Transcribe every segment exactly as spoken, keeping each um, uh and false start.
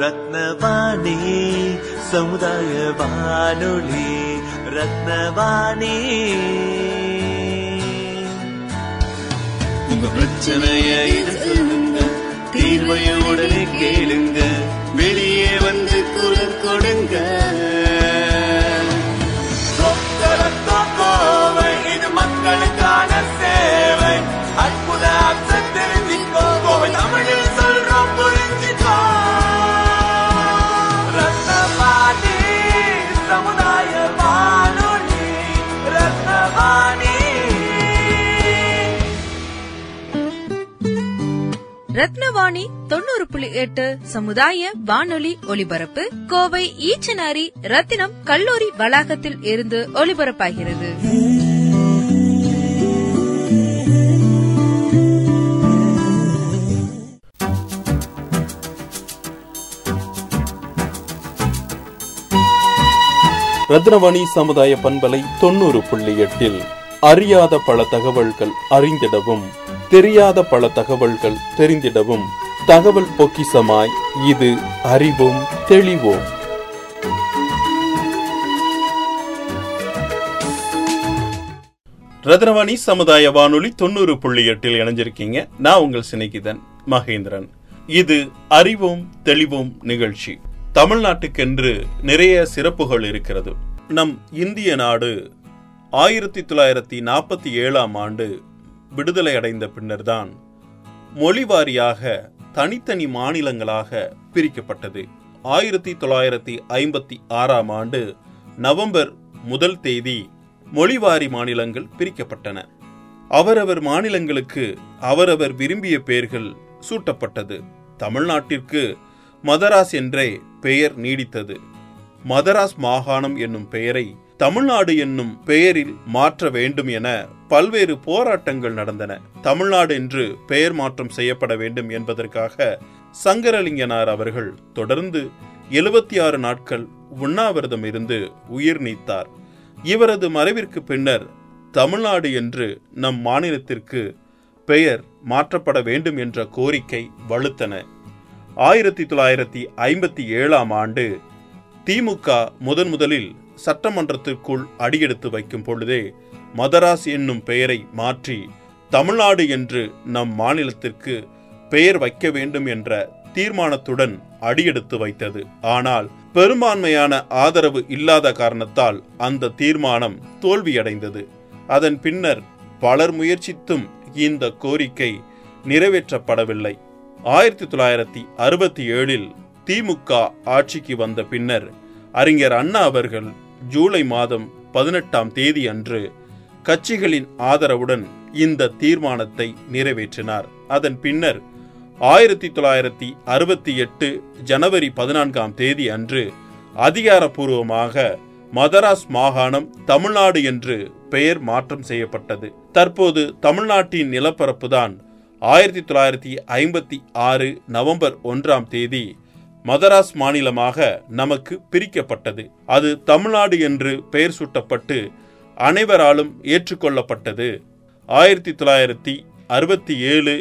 ரத்னவாணி சமுதாய வானொலி. ரத்னவாணி உங்க பிரச்சனையை சொல்லுங்க, தீர்வைய உடனே கேளுங்க, வெளியே வந்து குரல் கொடுங்க. இது மக்களுக்கான சேவை. அற்புத ரத்னவாணி தொண்ணூறு புள்ளி எட்டு சமுதாய வானொலி ஒலிபரப்பு கோவை ஈச்சனாரி ரத்தினம் கல்லூரி வளாகத்தில் இருந்து ஒலிபரப்பாகிறது. ரத்னவாணி சமுதாய பண்பலை தொண்ணூறு புள்ளி எட்டில் அறியாத பல தகவல்கள் அறிந்திடவும், தெரியாத பல தகவல்கள் தெரிந்திடவும் தகவல் பொக்கிசமாய் இது அறிவோம் தெளிவோம். ரத்னவாணி சமுதாய வானொலி தொண்ணூறு புள்ளி எட்டில் இணைஞ்சிருக்கீங்க. நான் உங்கள் சிநேகிதன் மகேந்திரன். இது அறிவோம் தெளிவோம் நிகழ்ச்சி. தமிழ்நாட்டுக்கென்று நிறைய சிறப்புகள் இருக்கிறது. நம் இந்திய நாடு ஆயிரத்தி தொள்ளாயிரத்தி நாற்பத்தி ஏழாம் ஆண்டு விடுதலை அடைந்த பின்னர்தான் மொழிவாரியாக தனித்தனி மாநிலங்களாக பிரிக்கப்பட்டது. ஆயிரத்தி தொள்ளாயிரத்தி ஐம்பத்தி ஆறாம் ஆண்டு நவம்பர் முதல் தேதி மொழிவாரி மாநிலங்கள் பிரிக்கப்பட்டன. அவரவர் மாநிலங்களுக்கு அவரவர் விரும்பிய பெயர்கள் சூட்டப்பட்டது. தமிழ்நாட்டிற்கு மதராஸ் என்றே பெயர் நீடித்தது. மதராஸ் மாகாணம் என்னும் பெயரை தமிழ்நாடு என்னும் பெயரில் மாற்ற வேண்டும் என பல்வேறு போராட்டங்கள் நடந்தன. தமிழ்நாடு என்று பெயர் மாற்றம் செய்யப்பட வேண்டும் என்பதற்காக சங்கரலிங்கனார் அவர்கள் தொடர்ந்து எழுபத்தி ஆறு நாட்கள் உண்ணாவிரதம் இருந்து உயிர் நீத்தார். இவரது மறைவிற்கு பின்னர் தமிழ்நாடு என்று நம் மாநிலத்திற்கு பெயர் மாற்றப்பட வேண்டும் என்ற கோரிக்கை வலுத்தன. ஆயிரத்தி தொள்ளாயிரத்தி ஐம்பத்தி ஏழாம் ஆண்டு திமுக முதன் முதலில் சட்டமன்றத்திற்குள் அடியெடுத்து வைக்கும் பொழுதே மதராஸ் என்னும் பெயரை மாற்றி தமிழ்நாடு என்று நம் மாநிலத்திற்கு பெயர் வைக்க வேண்டும் என்ற தீர்மானத்துடன் அடியெடுத்து வைத்தது. ஆனால் பெரும்பான்மையான ஆதரவு இல்லாத காரணத்தால் அந்த தீர்மானம் தோல்வியடைந்தது. அதன் பின்னர் பலர் முயற்சித்தும் இந்த கோரிக்கை நிறைவேற்றப்படவில்லை. ஆயிரத்தி தொள்ளாயிரத்தி அறுபத்தி ஏழில் திமுக ஆட்சிக்கு வந்த பின்னர் அறிஞர் அண்ணா அவர்கள் ஜூலை மாதம் பதினெட்டாம் தேதி அன்று கட்சிகளின் ஆதரவுடன் இந்த தீர்மானத்தை நிறைவேற்றினார். அதன் பின்னர் ஆயிரத்தி தொள்ளாயிரத்தி அறுபத்தி எட்டு ஜனவரி பதினான்காம் தேதி அன்று அதிகாரப்பூர்வமாக மதராஸ் மாகாணம் தமிழ்நாடு என்று பெயர் மாற்றம் செய்யப்பட்டது. தற்போது தமிழ்நாட்டின் நிலப்பரப்புதான் ஆயிரத்தி தொள்ளாயிரத்தி ஐம்பத்தி ஆறு நவம்பர் ஒன்றாம் தேதி மதராஸ் மாநிலமாக நமக்கு பிரிக்கப்பட்டது. அது தமிழ்நாடு என்று பெயர் சூட்டப்பட்டு அனைவராலும் ஏற்றுக்கொள்ளப்பட்டது. ஆயிரத்தி தொள்ளாயிரத்தி அறுபத்தி ஏழு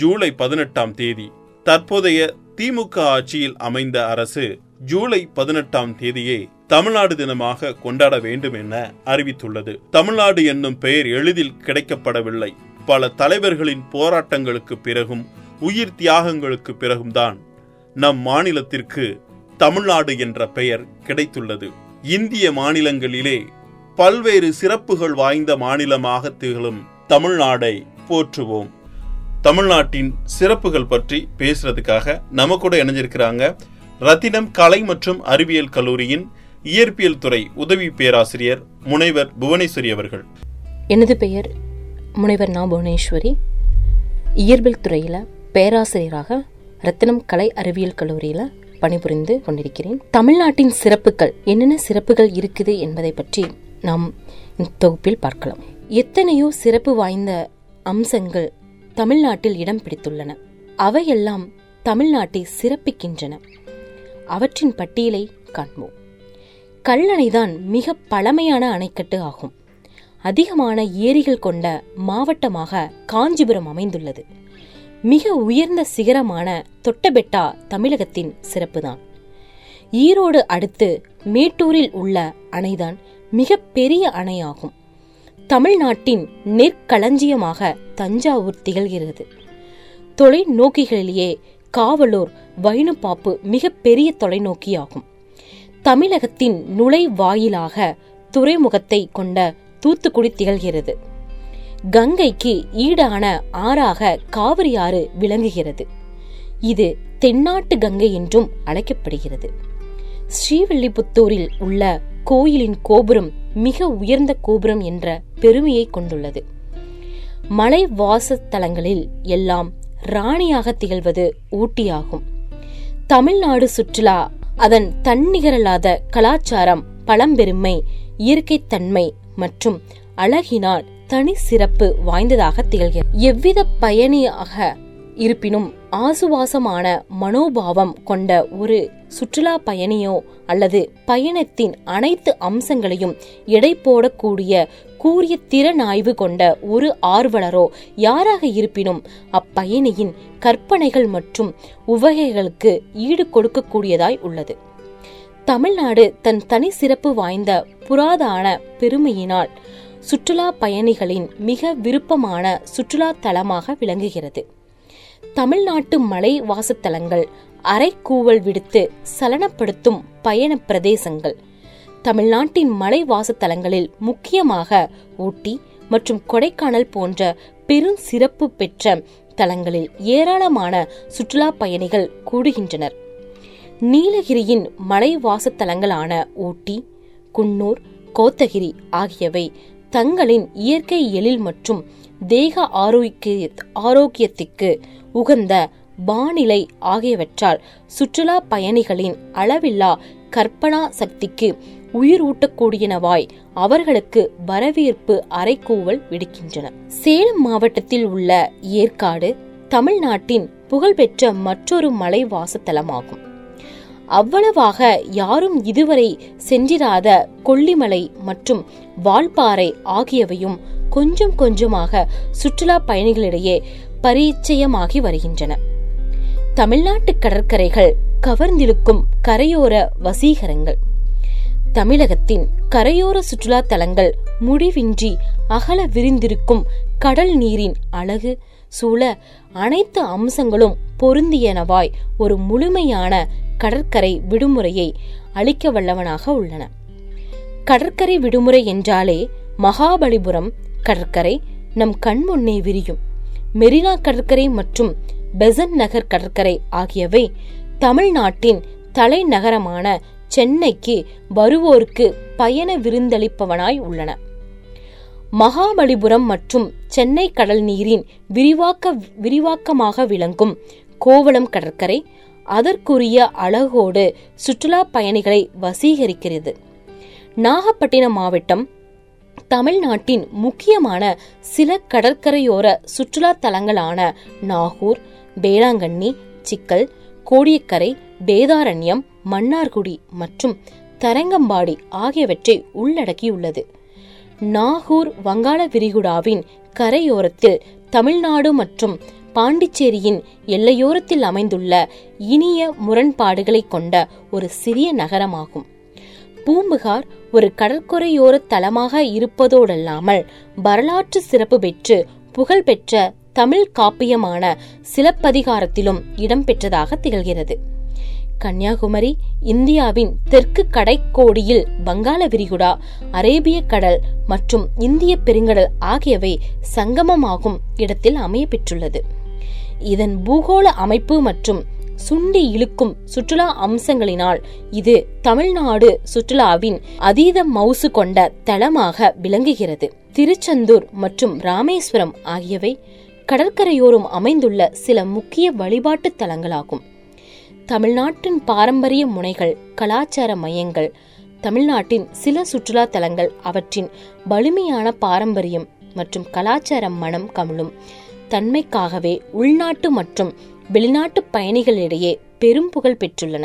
ஜூலை பதினெட்டாம் தேதி தற்போதைய திமுக ஆட்சியில் அமைந்த அரசு ஜூலை பதினெட்டாம் தேதியை தமிழ்நாடு தினமாக கொண்டாட வேண்டும் என அறிவித்துள்ளது. தமிழ்நாடு என்னும் பெயர் எளிதில் கிடைக்கப்படவில்லை. பல தலைவர்களின் போராட்டங்களுக்கு பிறகும் உயிர் தியாகங்களுக்கு பிறகும் தான் நம் மாநிலத்திற்கு தமிழ்நாடு என்ற பெயர் கிடைத்துள்ளது. இந்திய மாநிலங்களிலே பல்வேறு சிறப்புகள் வாய்ந்த மாநிலமாக திகழும் தமிழ்நாடை போற்றுவோம். தமிழ்நாட்டின் சிறப்புகள் பற்றி பேசுறதுக்காக நம்ம கூட இணைஞ்சிருக்கிறாங்க ரத்தினம் கலை மற்றும் அறிவியல் கல்லூரியின் இயற்பியல் துறை உதவி பேராசிரியர் முனைவர் புவனேஸ்வரி அவர்கள். எனது பெயர் முனைவர் நா புவனேஸ்வரி. இயற்பியல் துறையில பேராசிரியராக ரத்தினம் கலை அறிவியல் கல்லூரியில் பணிபுரிந்து கொண்டிருக்கிறேன். தமிழ்நாட்டின் சிறப்புகள் என்னென்ன சிறப்புகள் இருக்குது என்பதை பற்றி நாம் இந்த தொகுப்பில் பார்க்கலாம். எத்தனையோ சிறப்பு வாய்ந்த அம்சங்கள் தமிழ்நாட்டில் இடம் பிடித்துள்ளன. அவையெல்லாம் தமிழ்நாட்டை சிறப்பிக்கின்றன. அவற்றின் பட்டியலை காண்போம். கல்லணைதான் மிக பழமையான அணைக்கட்டு ஆகும். அதிகமான ஏரிகள் கொண்ட மாவட்டமாக காஞ்சிபுரம் அமைந்துள்ளது. மிக உயர்ந்த சிகரமான தொட்டபெட்டா தமிழகத்தின் சிறப்புதான். ஈரோடு அடுத்து மேட்டூரில் உள்ள அணைதான் மிக பெரிய அணையாகும். தமிழ்நாட்டின் நெற்களஞ்சியமாக தஞ்சாவூர் திகழ்கிறது. தொலைநோக்கிகளிலேயே காவலூர் வைனுப்பாப்பு மிக பெரிய தொலைநோக்கியாகும். தமிழகத்தின் நுழைவாயிலாக துறைமுகத்தை கொண்ட தூத்துக்குடி திகழ்கிறது. கங்கைக்கு ஈடான ஆறாக காவிரி ஆறு விளங்குகிறது. இது தென்னாட்டு கங்கை என்றும் அழைக்கப்படுகிறது. ஸ்ரீவில்லிபுத்தூரில் உள்ள கோயிலின் கோபுரம் மிக உயர்ந்த கோபுரம் என்ற பெருமையை கொண்டுள்ளது. மலைவாசத்தலங்களில் எல்லாம் ராணியாக திகழ்வது ஊட்டியாகும். தமிழ்நாடு சுற்றுலா அதன் தன்னிகரல்லாத கலாச்சாரம், பழம்பெருமை, இயற்கைத்தன்மை மற்றும் அழகினால் தனி சிறப்பு வாய்ந்ததாக திகழ்கிறது. எவ்வித பயணியாக இருப்பினும் ஆசுவாசமான மனோபாவம் கொண்ட ஒரு சுற்றுலா பயணியோ அல்லது பயணத்தின் அனைத்து அம்சங்களையும் எடை போடக்கூடிய கூரிய திறனாய்வு கொண்ட ஒரு ஆர்வலரோ யாராக இருப்பினும் அப்பயணியின் கற்பனைகள் மற்றும் உவகைகளுக்கு ஈடு கொடுக்கக்கூடியதாய் உள்ளது. தமிழ்நாடு தன் தனி சிறப்பு வாய்ந்த புராதான பெருமையினால் சுற்றுலா பயணிகளின் மிக விருப்பமான சுற்றுலா தலமாக விளங்குகிறது. தமிழ்நாட்டு மலை வாசத்தலங்கள் அரைக்கூவல் விடுத்து சலனப்படுத்தும் பயண பிரதேசங்கள். தமிழ்நாட்டின் மலை வாசத்தலங்களில் முக்கியமாக ஊட்டி மற்றும் கொடைக்கானல் போன்ற பெரும் சிறப்பு பெற்ற தலங்களில் ஏராளமான சுற்றுலா பயணிகள் கூடுகின்றனர். நீலகிரியின் மலை வாசத்தலங்களான ஊட்டி, குன்னூர், கோத்தகிரி ஆகியவை தங்களின் இயற்கை எழில் மற்றும் தேக ஆரோக்கிய ஆரோக்கியத்திற்கு உகந்த வானிலை ஆகியவற்றால் சுற்றுலா பயணிகளின் அளவில்லா கற்பனா சக்திக்கு உயிரூட்டக்கூடியனவாய் அவர்களுக்கு வரவேற்பு அறைகூவல் விடுக்கின்றன. சேலம் மாவட்டத்தில் உள்ள ஏற்காடு தமிழ்நாட்டின் புகழ்பெற்ற மற்றொரு மலை வாசத்தலமாகும். அவ்வளவாக யாரும் இதுவரை சென்றிராத கொல்லிமலை மற்றும் வால்பாறை ஆகியவையும் கொஞ்சம் கொஞ்சமாக சுற்றுலா பயணிகளிடையே பரிச்சயமாகி வருகின்றன. தமிழ்நாட்டு கடற்கரைகள் கவர்ந்திழுக்கும் கரையோர வசீகரங்கள். தமிழகத்தின் கரையோர சுற்றுலா தலங்கள் முடிவின்றி அகல விரிந்திருக்கும் கடல் நீரின் அழகு சூழ அனைத்து அம்சங்களும் பொருந்தியனவாய் ஒரு முழுமையான கடற்கரை விடுமுறையை அளிக்க வல்லவனாக உள்ளன. கடற்கரை விடுமுறை என்றாலே மகாபலிபுரம் கடற்கரை நம் கண்முன்னே விரியும். மெரினா கடற்கரை மற்றும் பெசன்ட் நகர் கடற்கரை ஆகியவை தமிழ்நாட்டின் தலைநகரமான சென்னைக்கு வருவோருக்கு பயண விருந்தளிப்பவனாய் உள்ளன. மகாபலிபுரம் மற்றும் சென்னை கடல் நீரின் விரிவாக்க விரிவாக்கமாக விளங்கும் கோவளம் கடற்கரை அதற்குரிய அழகோடு சுற்றுலா பயணிகளை வசீகரிக்கிறது. நாகப்பட்டினம் மாவட்டம் தமிழ்நாட்டின் முக்கியமான சில கடற்கரையோர சுற்றுலா தலங்களான நாகூர், வேளாங்கண்ணி, சிக்கல், கோடியக்கரை, வேதாரண்யம், மன்னார்குடி மற்றும் தரங்கம்பாடி ஆகியவற்றை உள்ளடக்கியுள்ளது. நாகூர் வங்காள விரிகுடாவின் கரையோரத்தில் தமிழ்நாடு மற்றும் பாண்டிச்சேரியின் எல்லையோரத்தில் அமைந்துள்ள இனிய முரண்பாடுகளை கொண்ட ஒரு சிறிய நகரமாகும். பூம்புகார் ஒரு கடற்கரையோர தலமாக இருப்பதோடல்லாமல் வரலாற்று சிறப்பு பெற்று புகழ்பெற்ற தமிழ் காப்பியமான சிலப்பதிகாரத்திலும் இடம்பெற்றதாக திகழ்கிறது. கன்னியாகுமரி இந்தியாவின் தெற்கு கடைக்கோடியில் வங்காள விரிகுடா, அரேபிய கடல் மற்றும் இந்திய பெருங்கடல் ஆகியவை சங்கமமாகும் இடத்தில் அமைய பெற்றுள்ளது. இதன் பூகோள அமைப்பு மற்றும் சுண்டி இழுக்கும் சுற்றுலா அம்சங்களினால் இது தமிழ்நாடு சுற்றுலாவின் அதீத மவுசு கொண்ட தலமாக விளங்குகிறது. திருச்செந்தூர் மற்றும் ராமேஸ்வரம் ஆகியவை கடற்கரையோரம் அமைந்துள்ள சில முக்கிய வழிபாட்டு தலங்களாகும். தமிழ்நாட்டின் பாரம்பரிய முனைகள், கலாச்சார மையங்கள். தமிழ்நாட்டின் சில சுற்றுலா தலங்கள் அவற்றின் வலிமையான பாரம்பரியம் மற்றும் கலாச்சார மனம் கமழும் தன்மைக்காகவே உள்நாட்டு மற்றும் வெளிநாட்டு பயணிகளிடையே பெரும் புகழ் பெற்றுள்ளன.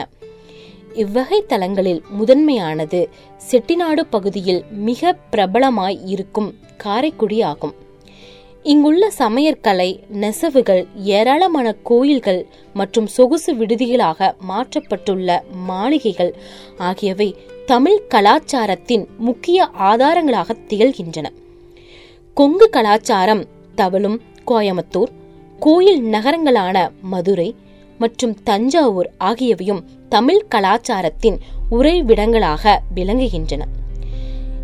இவ்வகை தலங்களில் முதன்மையானது செட்டிநாடு பகுதியில் மிக பிரபலமாய் இருக்கும் காரைக்குடி ஆகும். இங்குள்ள சமையற்கலை நெசவுகள் ஏராளமான கோயில்கள் மற்றும் சொகுசு விடுதிகளாக மாற்றப்பட்டுள்ள மாளிகைகள் ஆகியவை தமிழ் கலாச்சாரத்தின் முக்கிய ஆதாரங்களாக திகழ்கின்றன. கொங்கு கலாச்சாரம் தவளும் கோயம்புத்தூர் கோயில் நகரங்களான மதுரை மற்றும் தஞ்சாவூர் ஆகியவையும் தமிழ் கலாச்சாரத்தின் உறைவிடங்களாக விளங்குகின்றன.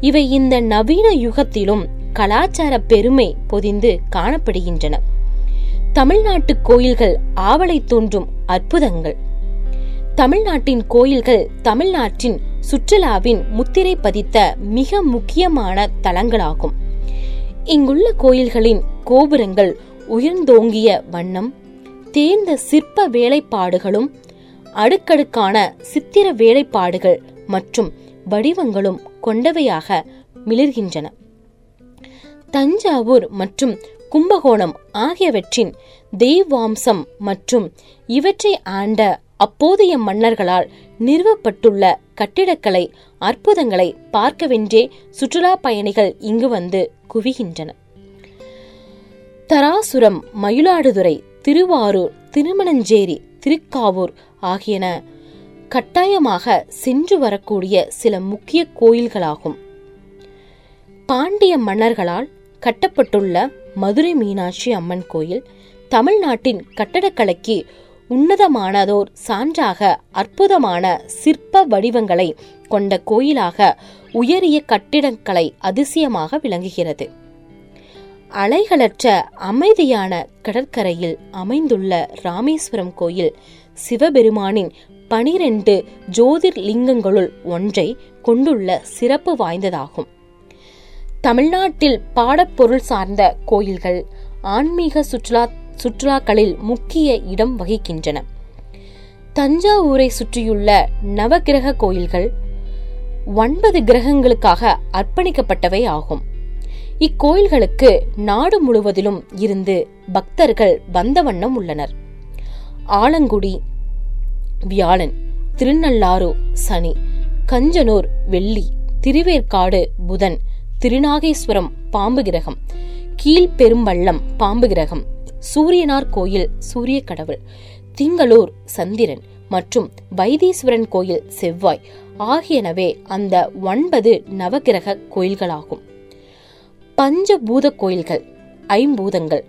இவை இந்த நவீன யுகத்திலும் கலாச்சார பெருமை பொதிந்து காணப்படுகின்றன. தமிழ்நாட்டு கோயில்கள் ஆவலை தூண்டும் அற்புதங்கள். தமிழ்நாட்டின் கோயில்கள் தமிழ்நாட்டின் சுற்றுலாவின் முத்திரை பதித்த மிக முக்கியமான தலங்களாகும். இங்குள்ள கோயில்களின் கோபுரங்கள் உயர்ந்தோங்கிய வண்ணம், தேர்ந்த சிற்ப வேலைப்பாடுகளும் அடுக்கடுக்கான சித்திர வேலைப்பாடுகள் மற்றும் வடிவங்களும் கொண்டவையாக மிளிர்கின்றன. தஞ்சாவூர் மற்றும் கும்பகோணம் ஆகியவற்றின் தெய்வாம்சம் மற்றும் இவற்றை ஆண்ட அப்போதைய மன்னர்களால் நிறுவப்பட்டுள்ள கட்டிடக்கலை அற்புதங்களை பார்க்கவென்றே சுற்றுலா பயணிகள் இங்கு வந்து குவிகின்றனர். தராசுரம், மயிலாடுதுறை, திருவாரூர், திருமணஞ்சேரி, திருக்காவூர் ஆகியன கட்டாயமாக சென்று வரக்கூடிய சில முக்கிய கோயில்களாகும். பாண்டிய மன்னர்களால் கட்டப்பட்டுள்ள மதுரை மீனாட்சி அம்மன் கோயில் தமிழ்நாட்டின் கட்டடக்கலைக்கு உன்னதமானதோர் சான்றாக அற்புதமான சிற்ப வடிவங்களை கொண்ட கோயிலாக உயரிய கட்டிடக்கலை அதிசயமாக விளங்குகிறது. அலைகளற்ற அமைதியான கடற்கரையில் அமைந்துள்ள ராமேஸ்வரம் கோயில் சிவபெருமானின் பனிரெண்டு ஜோதிர் லிங்கங்களுள் ஒன்றை கொண்டுள்ள சிறப்பு வாய்ந்ததாகும். தமிழ்நாட்டில் பாடப்பொருள் சார்ந்த கோயில்கள் ஆன்மீக சுற்றுலா சுற்றுலாக்களில் முக்கிய இடம் வகிக்கின்றன. தஞ்சாவூரை சுற்றியுள்ள நவகிரக கோயில்கள் ஒன்பது கிரகங்களுக்காக அர்ப்பணிக்கப்பட்டவை ஆகும். இக்கோயில்களுக்கு நாடு முழுவதிலும் இருந்து பக்தர்கள் வந்த வண்ணம் உள்ளனர். ஆலங்குடி வியாழன், திருநள்ளாறு சனி, கஞ்சனூர் வெள்ளி, திருவேற்காடு புதன், திருநாகேஸ்வரம் பாம்பு கிரகம், கீழ்பெரும்பள்ளம் பாம்பு கிரகம், சூரியனார் கோயில் சூரிய கடவுள், திங்களூர் சந்திரன் மற்றும் வைத்தீஸ்வரன் கோயில் செவ்வாய் ஆகியனவே அந்த ஒன்பது நவகிரக கோயில்களாகும். பஞ்சபூத கோயில்கள் ஐம்பூதங்கள்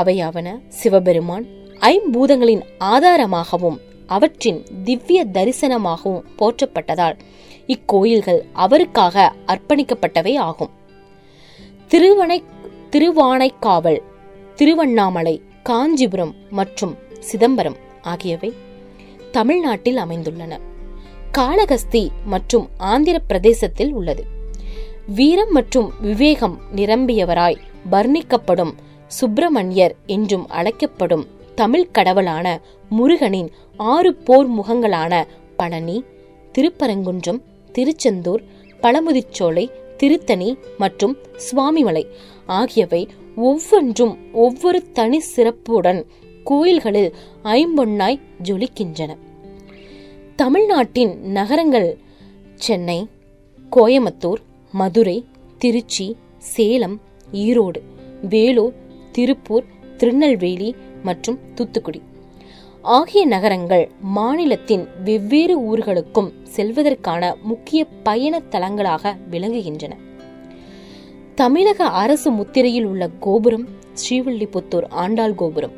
அவையாவன. சிவபெருமான் ஐம்பூதங்களின் ஆதாரமாகவும் அவற்றின் திவ்ய தரிசனமாகவும் போற்றப்பட்டதால் இக்கோயில்கள் அவருக்காக அர்ப்பணிக்கப்பட்டவை ஆகும். திருவனை திருவானைக்காவல், திருவண்ணாமலை, காஞ்சிபுரம் மற்றும் சிதம்பரம் ஆகியவை தமிழ்நாட்டில் அமைந்துள்ளன. காளகஸ்தி மற்றும் ஆந்திர பிரதேசத்தில் உள்ளது. வீரம் மற்றும் விவேகம் நிரம்பியவராய் வர்ணிக்கப்படும் சுப்பிரமணியர் என்றும் அழைக்கப்படும் தமிழ் கடவுளான முருகனின் ஆறு போர் முகங்களான பழனி, திருப்பரங்குன்றம், திருச்செந்தூர், பழமுதிர்ச்சோலை, திருத்தணி மற்றும் சுவாமிமலை ஆகியவை ஒவ்வொன்றும் ஒவ்வொரு தனி சிறப்புடன் கோயில்களில் ஐம்பொன்னாய் ஜொலிக்கின்றன. தமிழ்நாட்டின் நகரங்கள் சென்னை, கோயம்புத்தூர், மதுரை, திருச்சி, சேலம், ஈரோடு, வேலூர், திருப்பூர், திருநெல்வேலி மற்றும் தூத்துக்குடி ஆகிய நகரங்கள் மாநிலத்தின் வெவ்வேறு ஊர்களுக்கும் செல்வதற்கான முக்கிய பயண தலங்களாக விளங்குகின்றன. தமிழக அரசு முத்திரையில் உள்ள கோபுரம் ஸ்ரீவில்லிபுத்தூர் ஆண்டாள் கோபுரம்,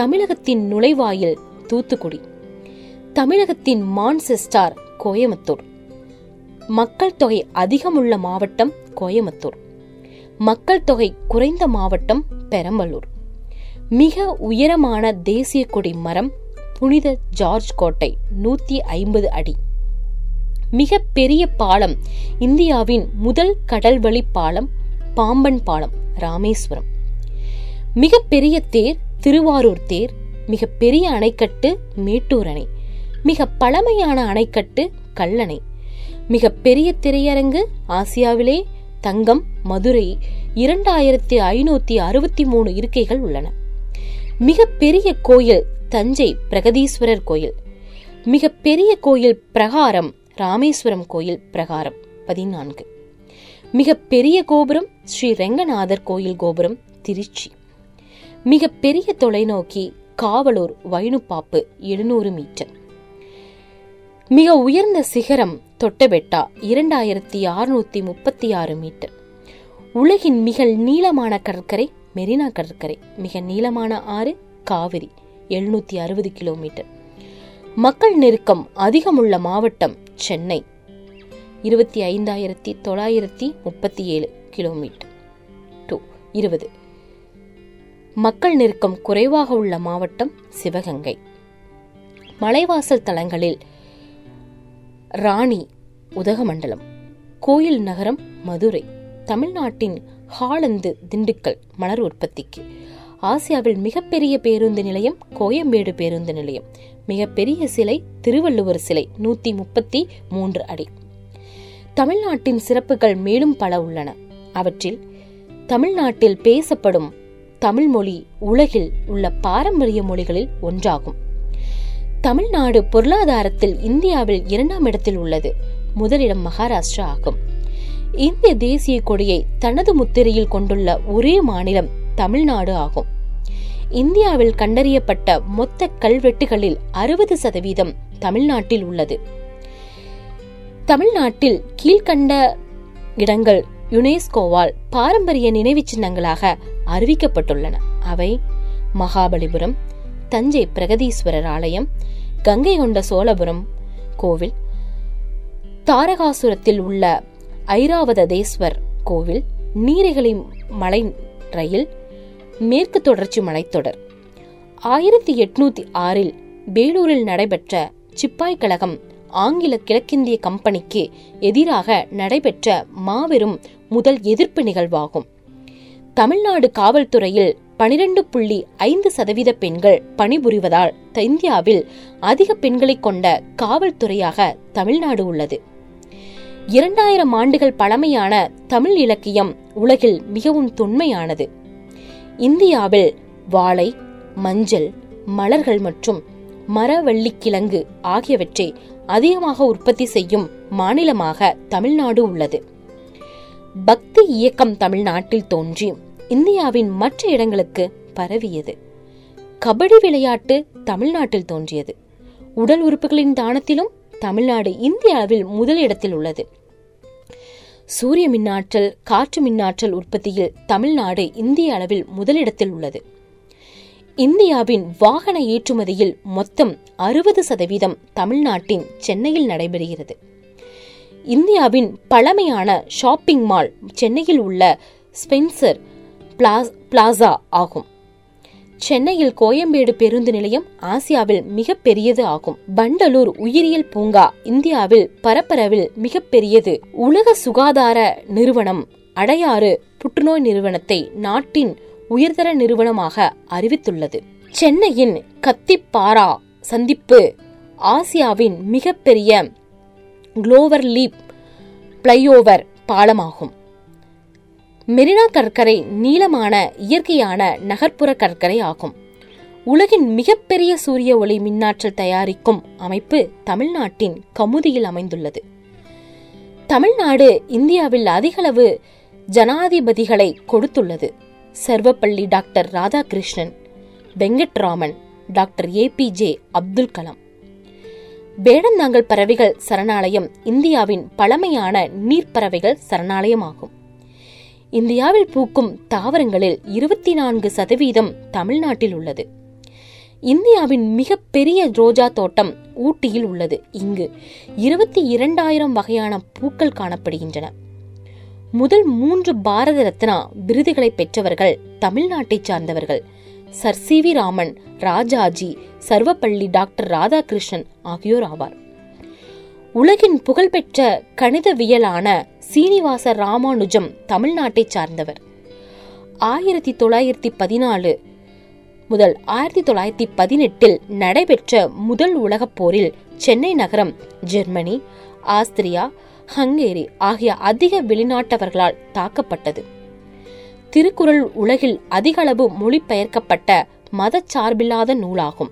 தமிழகத்தின் நுழைவாயில் தூத்துக்குடி, தமிழகத்தின் மான்செஸ்டர் கோயம்புத்தூர், மக்கள் தொகை அதிகமுள்ள மாவட்டம் கோயம்புத்தூர், மக்கள் தொகை குறைந்த மாவட்டம் பெரம்பலூர், மிக உயரமான தேசிய கொடி மரம் புனித ஜார்ஜ் கோட்டை நூத்தி ஐம்பது அடி, மிக பெரிய பாலம் இந்தியாவின் முதல் கடல்வழி பாலம் பாம்பன் பாலம் ராமேஸ்வரம், மிக பெரிய தேர் திருவாரூர் தேர், மிக பெரிய அணைக்கட்டு மேட்டூர் அணை, மிக பழமையான அணைக்கட்டு கல்லணை, மிக பெரிய திரையரங்கு ஆசியாவிலே தங்கம் மதுரை இரண்டாயிரத்தி ஐநூத்தி அறுபத்தி மூணு இருக்கைகள் உள்ளன. மிக பெரிய கோயில் தஞ்சை பிரகதீஸ்வரர் கோயில், மிக பெரிய கோயில் பிரகாரம் ராமேஸ்வரம் கோயில் பிரகாரம் பதினான்கு, மிக பெரிய கோபுரம் ஸ்ரீ ரெங்கநாதர் கோயில் கோபுரம், திருச்சி. மிக பெரிய தொலைநோக்கி காவலூர் வைனுப்பாப்பு எழுநூறு மீட்டர். மிக உயர்ந்த சிகரம் தொட்டபெட்டா இரண்டாயிரத்தி அறுநூத்தி முப்பத்தி ஆறு மீட்டர். உலகின் மிக நீளமான கடற்கரை மெரினா கடற்கரை, மிக நீளமான ஆறு காவிரி, எழுநூத்தி அறுபது கிலோமீட்டர். மக்கள் நெருக்கம் அதிகமுள்ள மாவட்டம் சென்னை, இருபத்தி ஐந்தாயிரத்தி தொள்ளாயிரத்தி முப்பத்தி ஏழு கிலோமீட்டர் டு இருபது. மக்கள் நெருக்கம் குறைவாக உள்ள மாவட்டம் சிவகங்கை. மலைவாசல் தலங்களில் ராணி உதகமண்டலம், கோயில் நகரம் மதுரை. தமிழ்நாட்டின் ஹாலந்து திண்டுக்கல் மலர் உற்பத்திக்கு. ஆசியாவில் மிகப்பெரிய பேருந்து நிலையம் கோயம்பேடு பேருந்து நிலையம். மிகப்பெரிய சிலை திருவள்ளுவர் சிலை, நூத்தி முப்பத்தி மூன்று அடி. தமிழ்நாட்டின் சிறப்புகள் மேலும் பல உள்ளன. அவற்றில் தமிழ்நாட்டில் பேசப்படும் தமிழ் மொழி உலகில் உள்ள பாரம்பரிய மொழிகளில் ஒன்றாகும். தமிழ்நாடு பொருளாதாரத்தில் இந்தியாவில் இரண்டாம் இடத்தில் உள்ளது. முதலிடம் மகாராஷ்டிரா ஆகும். இந்திய தேசிய கொடியை தனது முத்திரையில் கொண்டுள்ள ஒரே மாநிலம் தமிழ்நாடு ஆகும். இந்தியாவில் கண்டறியப்பட்ட மொத்த கல்வெட்டுகளில் அறுபது சதவீதம் தமிழ்நாட்டில் உள்ளது. தமிழ்நாட்டில் கீழ்கண்ட இடங்கள் யுனெஸ்கோவால் பாரம்பரிய நினைவு சின்னங்களாக அறிவிக்கப்பட்டுள்ளன. அவை மகாபலிபுரம், தஞ்சை பிரகதீஸ்வரர் ஆலயம், கங்கை கொண்ட சோழபுரம் கோவில், தாரகாசுரத்தில் உள்ள ஐராவதேஸ்வர் கோவில், நீரிகளை மலை ரயில், மேற்கு தொடர்ச்சி மலைத்தொடர். ஆயிரத்தி எட்நூத்தி ஆறில் வேலூரில் நடைபெற்ற சிப்பாய் கழகம் ஆங்கில கிழக்கிந்திய கம்பெனிக்கு எதிராக நடைபெற்ற மாபெரும் முதல் எதிர்ப்பு நிகழ்வாகும். தமிழ்நாடு காவல்துறையில் பனிரெண்டு புள்ளி ஐந்து சதவீத பெண்கள் பணிபுரிவதால் இந்தியாவில் அதிக பெண்களை கொண்ட காவல்துறையாக தமிழ்நாடு உள்ளது. இரண்டாயிரம் ஆண்டுகள் பழமையான தமிழ் இலக்கியம் உலகில் மிகவும் தொன்மையானது. இந்தியாவில் வாழை, மஞ்சள், மலர்கள் மற்றும் மரவள்ளி கிழங்கு ஆகியவற்றை அதிகமாக உற்பத்தி செய்யும் மாநிலமாக தமிழ்நாடு உள்ளது. பக்தி இயக்கம் தமிழ்நாட்டில் தோன்றி இந்தியாவின் மற்ற இடங்களுக்கு பரவியது. கபடி விளையாட்டு தமிழ்நாட்டில் தோன்றியது. உடல் உறுப்புகளின் தானத்திலும் தமிழ்நாடு இந்தியாவில் முதலிடத்தில் உள்ளது. சூரிய மின்னாற்றல், காற்று மின்னாற்றல் உற்பத்தியில் தமிழ்நாடு இந்திய அளவில் முதலிடத்தில் உள்ளது. இந்தியாவின் வாகன ஏற்றுமதியில் மொத்தம் அறுபது சதவீதம் தமிழ்நாட்டின் சென்னையில் நடைபெறுகிறது. இந்தியாவின் பழமையான ஷாப்பிங் மால் சென்னையில் உள்ள ஸ்பென்சர் பிளாசா ஆகும். சென்னையில் கோயம்பேடு பேருந்து நிலையம் ஆசியாவில் மிக பெரியது ஆகும். பண்டலூர் உயிரியல் பூங்கா இந்தியாவில் பரப்பளவில் மிக பெரியது. உலக சுகாதார நிறுவனம் அடையாறு புற்றுநோய் நிறுவனத்தை நாட்டின் உயர்தர நிறுவனமாக அறிவித்துள்ளது. சென்னையின் கத்திப்பாரா சந்திப்பு ஆசியாவின் மிகப்பெரிய குளோவர் லீப் பிளைஓவர் பாலமாகும். மெரினா கடற்கரை நீளமான இயற்கையான நகர்ப்புற கடற்கரை ஆகும். உலகின் மிகப்பெரிய சூரிய ஒளி மின்னாற்றல் தயாரிக்கும் அமைப்பு தமிழ்நாட்டின் கமுதியில் அமைந்துள்ளது. தமிழ்நாடு இந்தியாவில் அதிகளவு ஜனாதிபதிகளை கொடுத்துள்ளது. Sarvepalli doctor Radhakrishnan, Venkataraman, doctor A P J Abdul Kalam. Vedanthangal பறவைகள் சரணாலயம் இந்தியாவின் பழமையான நீர்ப்பறவைகள் சரணாலயமாகும். இந்தியாவில் பூக்கும் தாவரங்களில் இருபத்தி நான்கு சதவீதம் தமிழ்நாட்டில் உள்ளது. இந்தியாவின் மிகப்பெரிய ரோஜா தோட்டம் ஊட்டியில் உள்ளது. இங்கு இருபத்தி இரண்டாயிரம் வகையான பூக்கள் காணப்படுகின்றன. முதல் மூன்று பாரத ரத்னா விருதுகளை பெற்றவர்கள் தமிழ்நாட்டை சார்ந்தவர்கள். Sir C V Raman, Rajaji, Sarvepalli doctor Radhakrishnan ஆகியோர் ஆவார். உலகின் புகழ்பெற்ற கணிதவியலான சீனிவாச ராமானுஜம் தமிழ்நாட்டை சார்ந்தவர். ஆயிரத்தி தொள்ளாயிரத்தி பதினாலு முதல் ஆயிரத்தி தொள்ளாயிரத்தி பதினெட்டில் நடைபெற்ற முதல் உலகப் போரில் சென்னை நகரம் ஜெர்மனி, ஆஸ்திரியா, ஹங்கேரி ஆகிய அதிக வெளிநாட்டவர்களால் தாக்கப்பட்டது. திருக்குறள் உலகில் அதிகளவு மொழிபெயர்க்கப்பட்ட மத சார்பில்லாத நூலாகும்.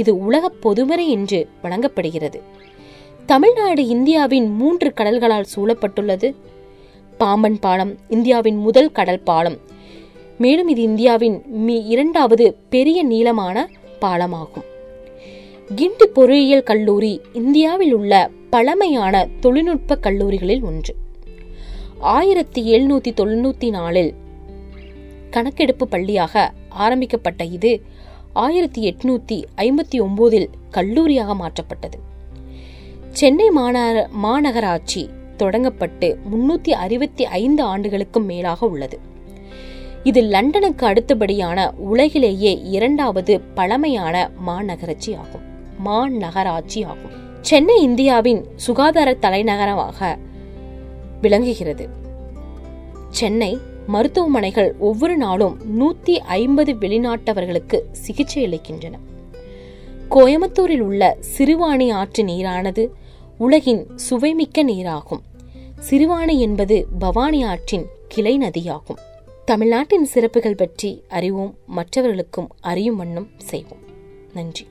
இது உலக பொதுமறை என்று வழங்கப்படுகிறது. தமிழ்நாடு இந்தியாவின் மூன்று கடல்களால் சூழப்பட்டுள்ளது. பாம்பன் பாலம் இந்தியாவின் முதல் கடல் பாலம். மேலும் இது இந்தியாவின் இரண்டாவது பெரிய நீளமான பாலமாகும். கிண்டி பொறியியல் கல்லூரி இந்தியாவில் உள்ள பழமையான தொழில்நுட்ப கல்லூரிகளில் ஒன்று. ஆயிரத்தி எழுநூத்தி தொண்ணூத்தி நாலில் கணக்கெடுப்பு பள்ளியாக ஆரம்பிக்கப்பட்ட இது ஆயிரத்தி எட்நூத்தி ஐம்பத்தி ஒன்பதில் கல்லூரியாக மாற்றப்பட்டது. சென்னை மாநகராட்சி தொடங்கப்பட்டு முன்னூத்தி அறுபத்தி ஐந்து ஆண்டுகளுக்கும் மேலாக உள்ளது. இது லண்டனுக்கு அடுத்தபடியான உலகிலேயே இரண்டாவது பழமையான மாநகராட்சி ஆகும் மாநகராட்சி ஆகும் சென்னை இந்தியாவின் சுகாதார தலைநகரமாக விளங்குகிறது. சென்னை மருத்துவமனைகள் ஒவ்வொரு நாளும் நூத்தி ஐம்பது வெளிநாட்டவர்களுக்கு சிகிச்சை அளிக்கின்றன. கோயம்புத்தூரில் உள்ள சிறுவாணி ஆற்று நீரானது உலகின் சுவைமிக்க நீராகும். சிறுவாணி என்பது பவானி ஆற்றின் கிளை நதியாகும். தமிழ்நாட்டின் சிறப்புகள் பற்றி அறிவோம், மற்றவர்களுக்கும் அறியும் வண்ணம் செய்வோம். நன்றி.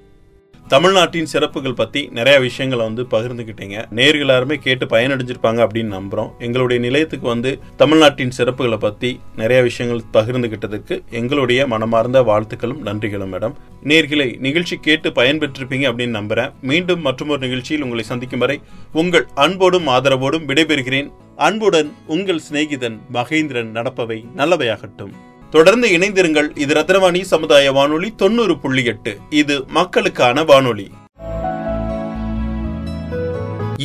தமிழ்நாட்டின் சிறப்புகள் பற்றி நிறைய விஷயங்களை வந்து பகிர்ந்துக்கிட்டீங்க. நேர்கள் எல்லாருமே கேட்டு பயனடைஞ்சிருப்பாங்க அப்படின்னு நம்புகிறோம். எங்களுடைய நிலையத்துக்கு வந்து தமிழ்நாட்டின் சிறப்புகளை பற்றி நிறைய விஷயங்கள் பகிர்ந்துக்கிட்டதுக்கு எங்களுடைய மனமார்ந்த வாழ்த்துக்களும் நன்றிகளும் மேடம். நேர்களை நிகழ்ச்சி கேட்டு பயன்பெற்றிருப்பீங்க அப்படின்னு நம்புகிறேன். மீண்டும் மற்றொரு நிகழ்ச்சியில் உங்களை சந்திக்கும் வரை உங்கள் அன்போடும் ஆதரவோடும் விடைபெறுகிறேன். அன்புடன் உங்கள் சிநேகிதன் மகேந்திரன். நடப்பவை நல்லவையாகட்டும். தொடர்ந்து இணைந்திருங்கள். இது ரத்னவாணி சமுதாய வானொலி தொண்ணூறு புள்ளி எட்டு. இது மக்களுக்கான வானொலி.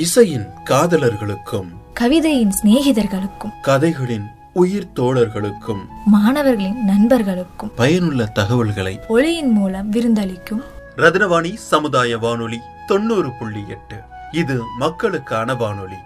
இசையின் காதலர்களுக்கும் கவிதையின் சிநேகிதர்களுக்கும் கதைகளின் உயிர் தோழர்களுக்கும் மாணவர்களின் நண்பர்களுக்கும் பயனுள்ள தகவல்களை ஒளியின் மூலம் விருந்தளிக்கும் ரத்னவாணி சமுதாய வானொலி தொண்ணூறு புள்ளி எட்டு. இது மக்களுக்கான வானொலி.